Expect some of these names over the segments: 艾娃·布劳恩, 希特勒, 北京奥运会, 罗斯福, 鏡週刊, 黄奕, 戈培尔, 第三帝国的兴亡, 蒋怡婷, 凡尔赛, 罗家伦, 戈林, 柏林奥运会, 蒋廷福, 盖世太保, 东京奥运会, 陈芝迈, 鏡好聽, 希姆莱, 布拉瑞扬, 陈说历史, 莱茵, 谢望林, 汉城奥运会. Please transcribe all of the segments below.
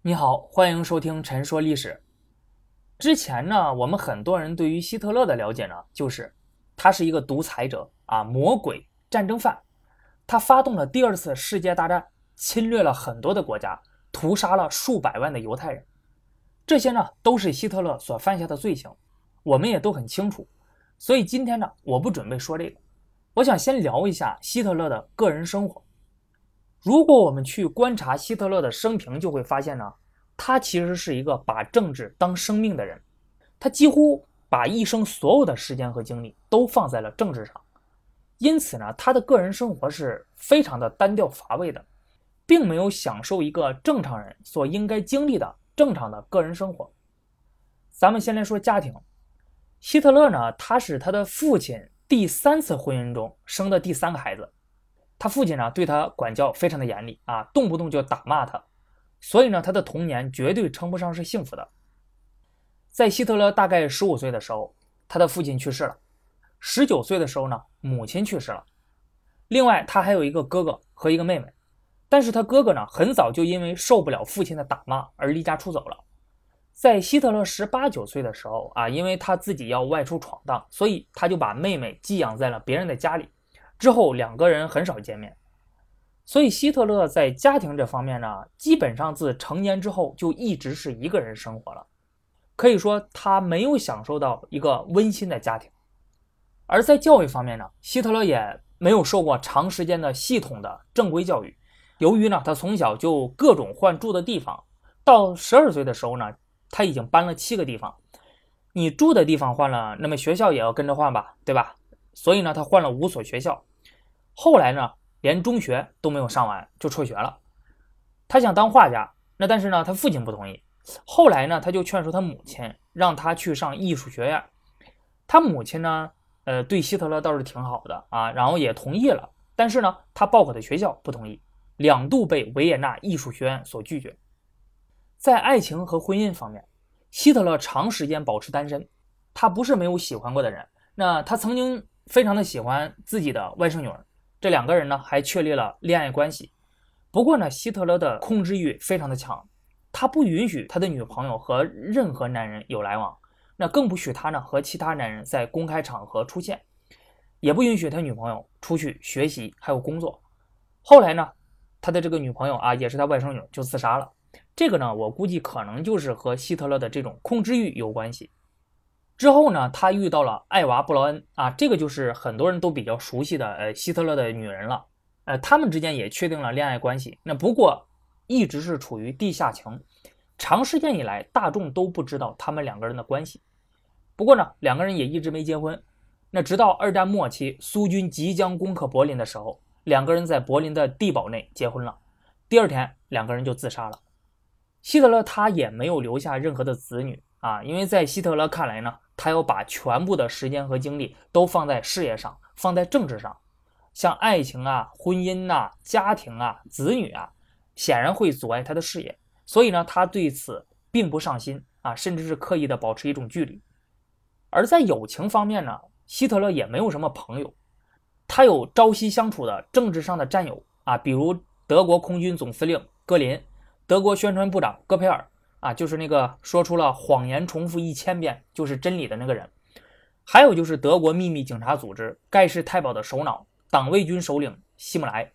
你好，欢迎收听《陈说历史》。之前呢，我们很多人对于希特勒的了解呢，就是他是一个独裁者啊，魔鬼、战争犯。他发动了第二次世界大战，侵略了很多的国家，屠杀了数百万的犹太人。这些呢，都是希特勒所犯下的罪行，我们也都很清楚。所以今天呢，我不准备说这个，我想先聊一下希特勒的个人生活。如果我们去观察希特勒的生平，就会发现呢，他其实是一个把政治当生命的人，他几乎把一生所有的时间和精力都放在了政治上。因此呢，他的个人生活是非常的单调乏味的，并没有享受一个正常人所应该经历的正常的个人生活。咱们先来说家庭，希特勒呢，他是他的父亲第三次婚姻中生的第三个孩子。他父亲呢，对他管教非常的严厉啊，动不动就打骂他，所以呢，他的童年绝对称不上是幸福的。在希特勒大概15岁的时候，他的父亲去世了。19岁的时候呢，母亲去世了。另外，他还有一个哥哥和一个妹妹，但是他哥哥呢，很早就因为受不了父亲的打骂而离家出走了。在希特勒18-19岁的时候啊，因为他自己要外出闯荡，所以他就把妹妹寄养在了别人的家里。之后两个人很少见面，所以希特勒在家庭这方面呢，基本上自成年之后就一直是一个人生活了，可以说他没有享受到一个温馨的家庭。而在教育方面呢，希特勒也没有受过长时间的系统的正规教育。由于呢，他从小就各种换住的地方，到12岁的时候呢，他已经搬了7个地方。你住的地方换了，那么学校也要跟着换吧，对吧？所以呢，他换了5所学校。后来呢，连中学都没有上完就辍学了。他想当画家，那但是呢，他父亲不同意。后来呢，他就劝说他母亲，让他去上艺术学院。他母亲呢，对希特勒倒是挺好的啊，然后也同意了。但是呢，他报考的学校不同意，2度被维也纳艺术学院所拒绝。在爱情和婚姻方面，希特勒长时间保持单身。他不是没有喜欢过的人，那他曾经非常的喜欢自己的外甥女儿。这两个人呢，还确立了恋爱关系。不过呢，希特勒的控制欲非常的强，他不允许他的女朋友和任何男人有来往，那更不许他呢和其他男人在公开场合出现，也不允许他女朋友出去学习还有工作。后来呢，他的这个女朋友啊，也是他外甥女，就自杀了。这个呢，我估计可能就是和希特勒的这种控制欲有关系。之后呢，他遇到了艾娃·布劳恩啊，这个就是很多人都比较熟悉的希特勒的女人了。他们之间也确定了恋爱关系，那不过一直是处于地下情，长时间以来大众都不知道他们两个人的关系。不过呢，两个人也一直没结婚。那直到二战末期，苏军即将攻克柏林的时候，两个人在柏林的地堡内结婚了。第二天，两个人就自杀了。希特勒他也没有留下任何的子女啊，因为在希特勒看来呢，他要把全部的时间和精力都放在事业上，放在政治上，像爱情啊、婚姻啊、家庭啊、子女啊，显然会阻碍他的事业。所以呢，他对此并不上心啊，甚至是刻意的保持一种距离。而在友情方面呢，希特勒也没有什么朋友，他有朝夕相处的政治上的战友啊，比如德国空军总司令戈林、德国宣传部长戈培尔啊，就是那个说出了谎言重复1000遍就是真理的那个人，还有就是德国秘密警察组织盖世太保的首脑、党卫军首领希姆莱。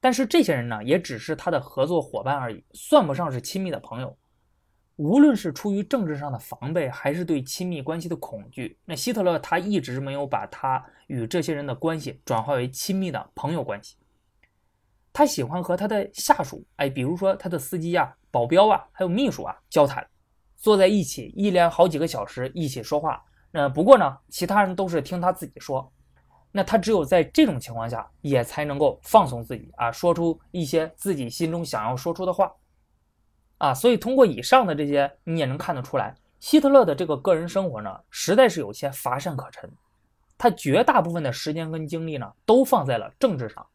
但是这些人呢，也只是他的合作伙伴而已，算不上是亲密的朋友。无论是出于政治上的防备，还是对亲密关系的恐惧，那希特勒他一直没有把他与这些人的关系转化为亲密的朋友关系。他喜欢和他的下属，比如说他的司机啊、保镖啊，还有秘书啊交谈，坐在一起一连好几个小时一起说话。不过呢，其他人都是听他自己说，那他只有在这种情况下也才能够放松自己啊，说出一些自己心中想要说出的话啊。所以通过以上的这些，你也能看得出来，希特勒的这个个人生活呢，实在是有些乏善可陈。他绝大部分的时间跟精力呢，都放在了政治上。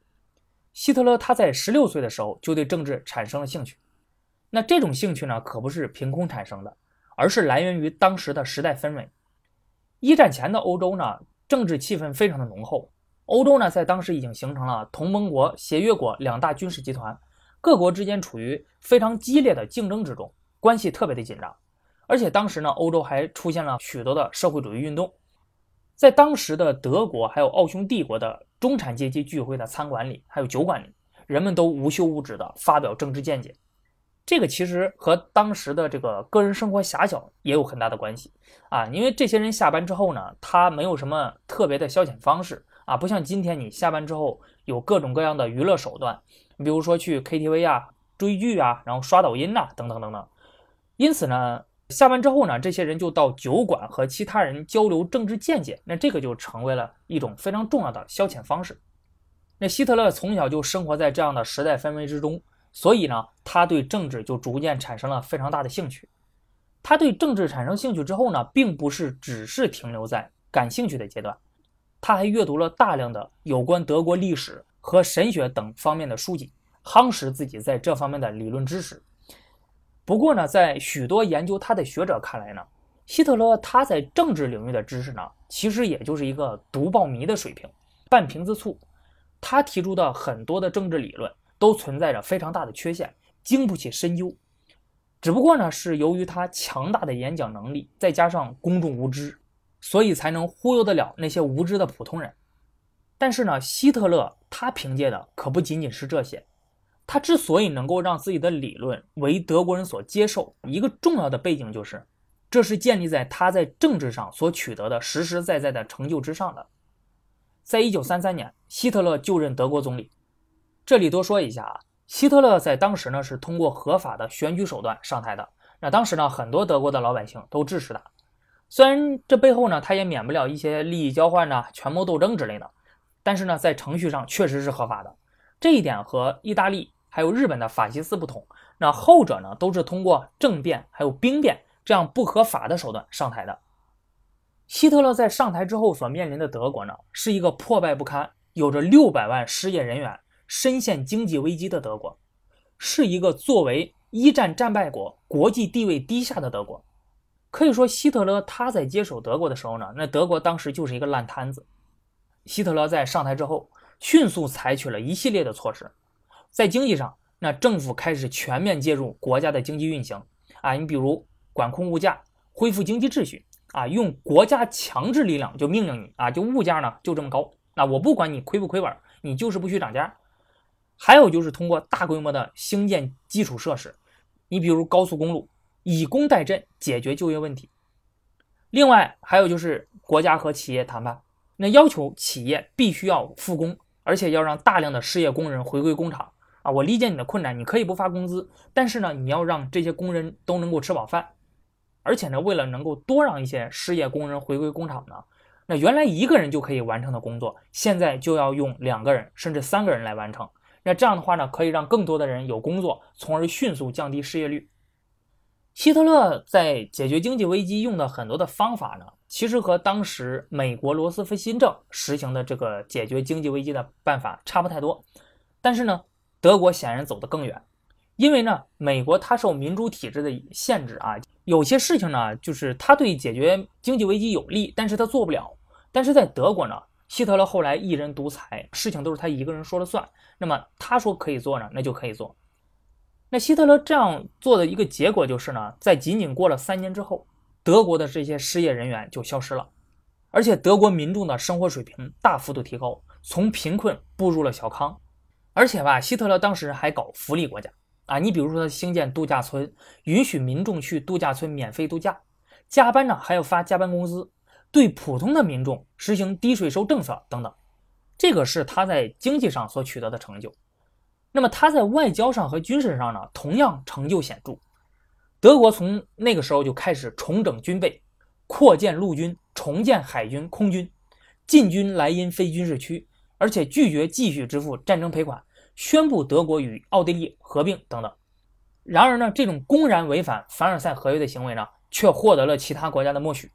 希特勒他在16岁的时候就对政治产生了兴趣，那这种兴趣呢，可不是凭空产生的，而是来源于当时的时代氛围。一战前的欧洲呢，政治气氛非常的浓厚。欧洲呢，在当时已经形成了同盟国、协约国2大军事集团，各国之间处于非常激烈的竞争之中，关系特别的紧张。而且当时呢，欧洲还出现了许多的社会主义运动。在当时的德国还有奥匈帝国的中产阶级聚会的餐馆里还有酒馆里，人们都无休无止的发表政治见解。这个其实和当时的这个个人生活狭小也有很大的关系啊，因为这些人下班之后呢，他没有什么特别的消遣方式啊，不像今天你下班之后有各种各样的娱乐手段，比如说去 KTV 啊、追剧啊、然后刷抖音啊等等等等。因此呢，下班之后呢，这些人就到酒馆和其他人交流政治见解，那这个就成为了一种非常重要的消遣方式。那希特勒从小就生活在这样的时代氛围之中，所以呢，他对政治就逐渐产生了非常大的兴趣。他对政治产生兴趣之后呢，并不是只是停留在感兴趣的阶段，他还阅读了大量的有关德国历史和神学等方面的书籍，夯实自己在这方面的理论知识。不过呢，在许多研究他的学者看来呢，希特勒他在政治领域的知识呢，其实也就是一个读报迷的水平，半瓶子醋。他提出的很多的政治理论都存在着非常大的缺陷，经不起深究。只不过呢，是由于他强大的演讲能力，再加上公众无知，所以才能忽悠得了那些无知的普通人。但是呢，希特勒他凭借的可不仅仅是这些。他之所以能够让自己的理论为德国人所接受，一个重要的背景就是，这是建立在他在政治上所取得的实实在在的成就之上的。在1933年，希特勒就任德国总理。这里多说一下啊，希特勒在当时呢是通过合法的选举手段上台的。那当时呢，很多德国的老百姓都支持他。虽然这背后呢，他也免不了一些利益交换啊、权谋斗争之类的，但是呢，在程序上确实是合法的。这一点和意大利还有日本的法西斯不同。那后者呢，都是通过政变还有兵变这样不合法的手段上台的。希特勒在上台之后所面临的德国呢，是一个破败不堪、有着600万失业人员、深陷经济危机的德国，是一个作为一战战败国、国际地位低下的德国。可以说希特勒他在接手德国的时候呢，那德国当时就是一个烂摊子。希特勒在上台之后迅速采取了一系列的措施。在经济上，那政府开始全面介入国家的经济运行啊，你比如管控物价、恢复经济秩序啊，用国家强制力量就命令你啊，就物价呢就这么高，那我不管你亏不亏本，你就是不许涨价。还有就是通过大规模的兴建基础设施，你比如高速公路，以工代赈解决就业问题。另外还有就是国家和企业谈判，那要求企业必须要复工，而且要让大量的失业工人回归工厂啊，我理解你的困难，你可以不发工资，但是呢，你要让这些工人都能够吃饱饭。而且呢，为了能够多让一些失业工人回归工厂呢，那原来一个人就可以完成的工作，现在就要用2个人甚至3个人来完成。那这样的话呢，可以让更多的人有工作，从而迅速降低失业率。希特勒在解决经济危机用的很多的方法呢，其实和当时美国罗斯福新政实行的这个解决经济危机的办法差不太多。但是呢，德国显然走得更远，因为呢，美国它受民主体制的限制啊，有些事情呢，就是它对解决经济危机有利，但是它做不了。但是在德国呢，希特勒后来一人独裁，事情都是他一个人说了算，那么他说可以做呢，那就可以做。那希特勒这样做的一个结果就是呢，在仅仅过了3年之后，德国的这些失业人员就消失了，而且德国民众的生活水平大幅度提高，从贫困步入了小康。而且吧，希特勒当时还搞福利国家啊，你比如说他兴建度假村，允许民众去度假村免费度假，加班呢还要发加班工资，对普通的民众实行低税收政策等等，这个是他在经济上所取得的成就。那么他在外交上和军事上呢，同样成就显著。德国从那个时候就开始重整军备，扩建陆军，重建海军、空军，进军莱茵非军事区，而且拒绝继续支付战争赔款，宣布德国与奥地利合并等等。然而呢，这种公然违反凡尔赛合约的行为呢，却获得了其他国家的默许。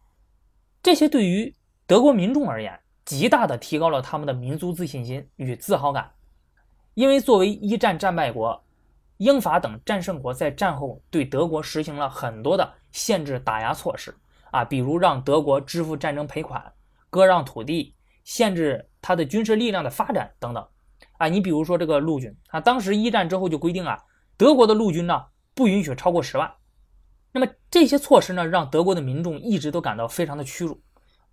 这些对于德国民众而言，极大地提高了他们的民族自信心与自豪感。因为作为一战战败国，英法等战胜国在战后对德国实行了很多的限制打压措施啊，比如让德国支付战争赔款、割让土地、限制它的军事力量的发展等等啊，你比如说这个陆军啊，当时一战之后就规定啊，德国的陆军呢不允许超过10万。那么这些措施呢，让德国的民众一直都感到非常的屈辱。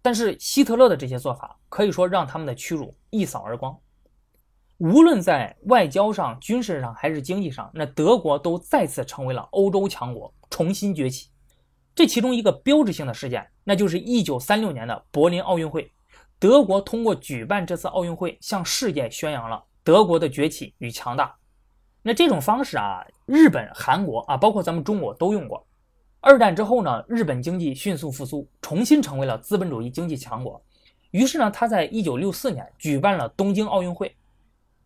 但是希特勒的这些做法可以说让他们的屈辱一扫而光。无论在外交上、军事上还是经济上，那德国都再次成为了欧洲强国，重新崛起。这其中一个标志性的事件，那就是1936年的柏林奥运会。德国通过举办这次奥运会，向世界宣扬了德国的崛起与强大。那这种方式啊，日本、韩国啊，包括咱们中国都用过。二战之后呢，日本经济迅速复苏，重新成为了资本主义经济强国。于是呢，他在1964年举办了东京奥运会。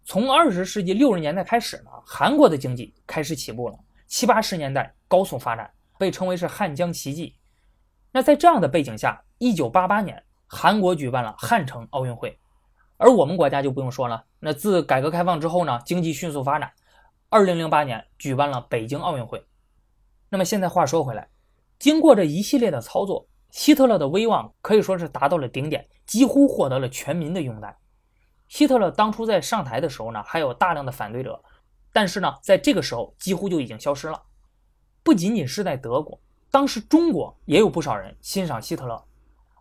从20世纪60年代开始呢，韩国的经济开始起步了，70、80年代高速发展，被称为是汉江奇迹。那在这样的背景下，1988年韩国举办了汉城奥运会。而我们国家就不用说了，那自改革开放之后呢，经济迅速发展，2008年举办了北京奥运会。那么现在话说回来，经过这一系列的操作，希特勒的威望可以说是达到了顶点，几乎获得了全民的拥戴。希特勒当初在上台的时候呢，还有大量的反对者，但是呢，在这个时候几乎就已经消失了。不仅仅是在德国，当时中国也有不少人欣赏希特勒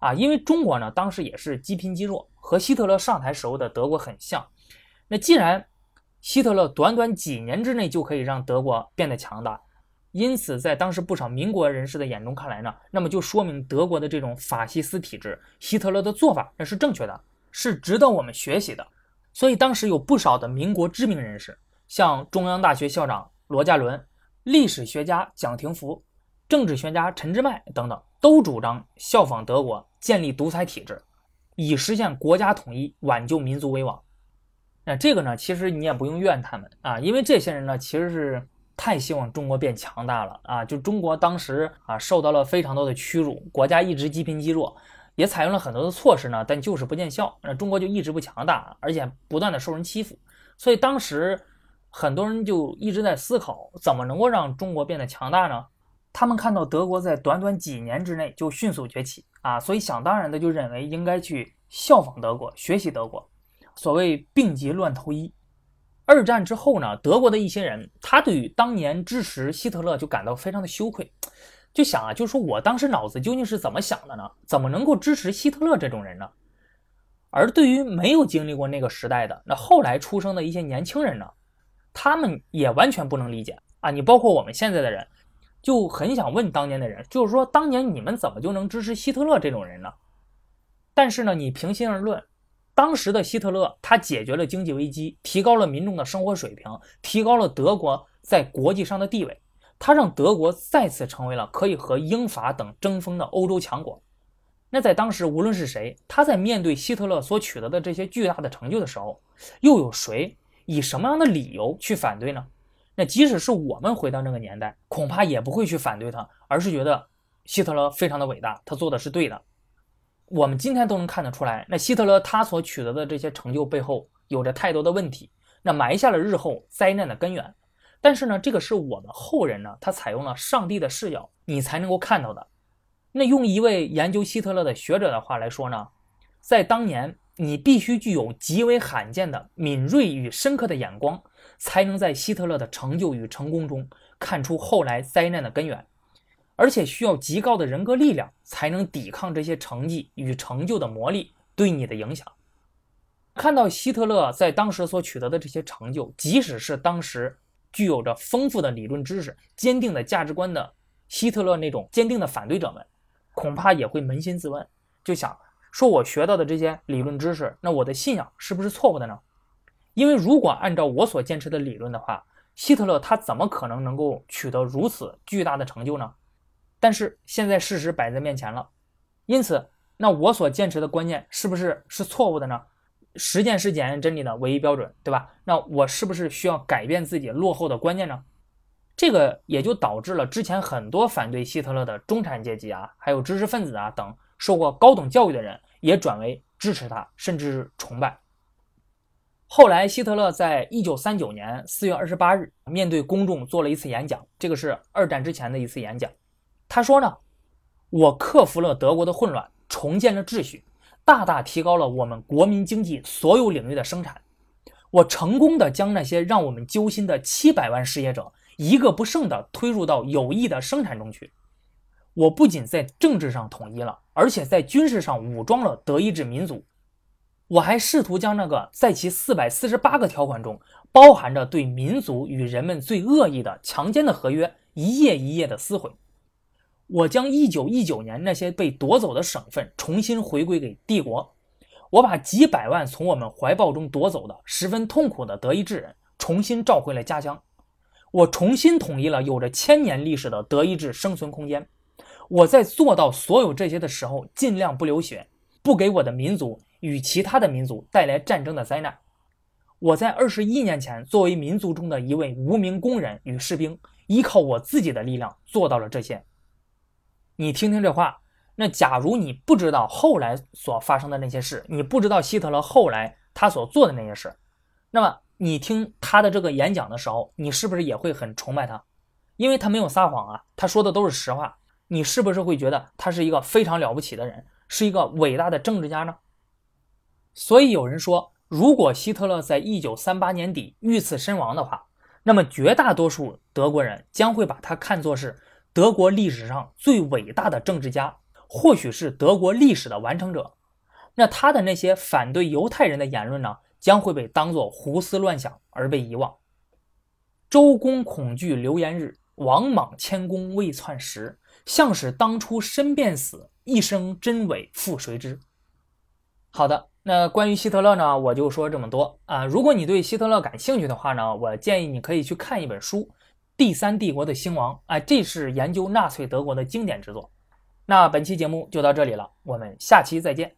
啊，因为中国呢当时也是积贫积弱，和希特勒上台时候的德国很像。那既然希特勒短短几年之内就可以让德国变得强大，因此在当时不少民国人士的眼中看来呢，那么就说明德国的这种法西斯体制，希特勒的做法那是正确的，是值得我们学习的。所以当时有不少的民国知名人士，像中央大学校长罗家伦、历史学家蒋廷福、政治学家陈芝迈等等，都主张效仿德国建立独裁体制，以实现国家统一，挽救民族危亡。那这个呢，其实你也不用怨他们啊，因为这些人呢其实是太希望中国变强大了啊，就中国当时啊受到了非常多的屈辱，国家一直积贫积弱，也采用了很多的措施呢，但就是不见效，那中国就一直不强大，而且不断的受人欺负。所以当时很多人就一直在思考，怎么能够让中国变得强大呢？他们看到德国在短短几年之内就迅速崛起啊，所以想当然的就认为应该去效仿德国，学习德国，所谓病急乱投医。二战之后呢，德国的一些人，他对于当年支持希特勒就感到非常的羞愧。就想啊，就是说我当时脑子究竟是怎么想的呢？怎么能够支持希特勒这种人呢？而对于没有经历过那个时代的，那后来出生的一些年轻人呢，他们也完全不能理解啊！你包括我们现在的人，就很想问当年的人，就是说当年你们怎么就能支持希特勒这种人呢？但是呢，你平心而论，当时的希特勒他解决了经济危机，提高了民众的生活水平，提高了德国在国际上的地位。他让德国再次成为了可以和英法等争锋的欧洲强国。那在当时无论是谁，他在面对希特勒所取得的这些巨大的成就的时候，又有谁以什么样的理由去反对呢？那即使是我们回到那个年代，恐怕也不会去反对他，而是觉得希特勒非常的伟大，他做的是对的。我们今天都能看得出来，那希特勒他所取得的这些成就背后有着太多的问题，那埋下了日后灾难的根源。但是呢，这个是我们后人呢，他采用了上帝的视角，你才能够看到的。那用一位研究希特勒的学者的话来说呢，在当年，你必须具有极为罕见的敏锐与深刻的眼光，才能在希特勒的成就与成功中看出后来灾难的根源，而且需要极高的人格力量，才能抵抗这些成绩与成就的磨砺对你的影响。看到希特勒在当时所取得的这些成就，即使是当时具有着丰富的理论知识、坚定的价值观的希特勒那种坚定的反对者们，恐怕也会扪心自问，就想说我学到的这些理论知识，那我的信仰是不是错误的呢？因为如果按照我所坚持的理论的话，希特勒他怎么可能能够取得如此巨大的成就呢？但是现在事实摆在面前了，因此那我所坚持的观念是不是错误的呢？实践是检验真理的唯一标准，对吧？那我是不是需要改变自己落后的观念呢？这个也就导致了之前很多反对希特勒的中产阶级啊，还有知识分子啊等受过高等教育的人，也转为支持他，甚至崇拜。后来希特勒在1939年4月28日面对公众做了一次演讲，这个是二战之前的一次演讲。他说呢，我克服了德国的混乱，重建了秩序，大大提高了我们国民经济所有领域的生产，我成功的将那些让我们揪心的700万失业者一个不剩的推入到有益的生产中去。我不仅在政治上统一了，而且在军事上武装了德意志民族。我还试图将那个在其448个条款中包含着对民族与人们最恶意的强奸的合约一页一页的撕毁。我将1919年那些被夺走的省份重新回归给帝国。我把几百万从我们怀抱中夺走的十分痛苦的德意志人重新召回了家乡。我重新统一了有着1000年历史的德意志生存空间。我在做到所有这些的时候尽量不流血，不给我的民族与其他的民族带来战争的灾难。我在21年前作为民族中的一位无名工人与士兵，依靠我自己的力量做到了这些。你听听这话，那假如你不知道后来所发生的那些事，你不知道希特勒后来他所做的那些事，那么你听他的这个演讲的时候，你是不是也会很崇拜他？因为他没有撒谎啊，他说的都是实话。你是不是会觉得他是一个非常了不起的人，是一个伟大的政治家呢？所以有人说，如果希特勒在1938年底遇刺身亡的话，那么绝大多数德国人将会把他看作是德国历史上最伟大的政治家，或许是德国历史的完成者。那他的那些反对犹太人的言论呢，将会被当作胡思乱想而被遗忘。周公恐惧流言日，王莽谦恭未篡时，向使当初身便死，一生真伪复谁知。好的，那关于希特勒呢，我就说这么多啊。如果你对希特勒感兴趣的话呢，我建议你可以去看一本书《第三帝国的兴亡》啊，这是研究纳粹德国的经典之作。那本期节目就到这里了，我们下期再见。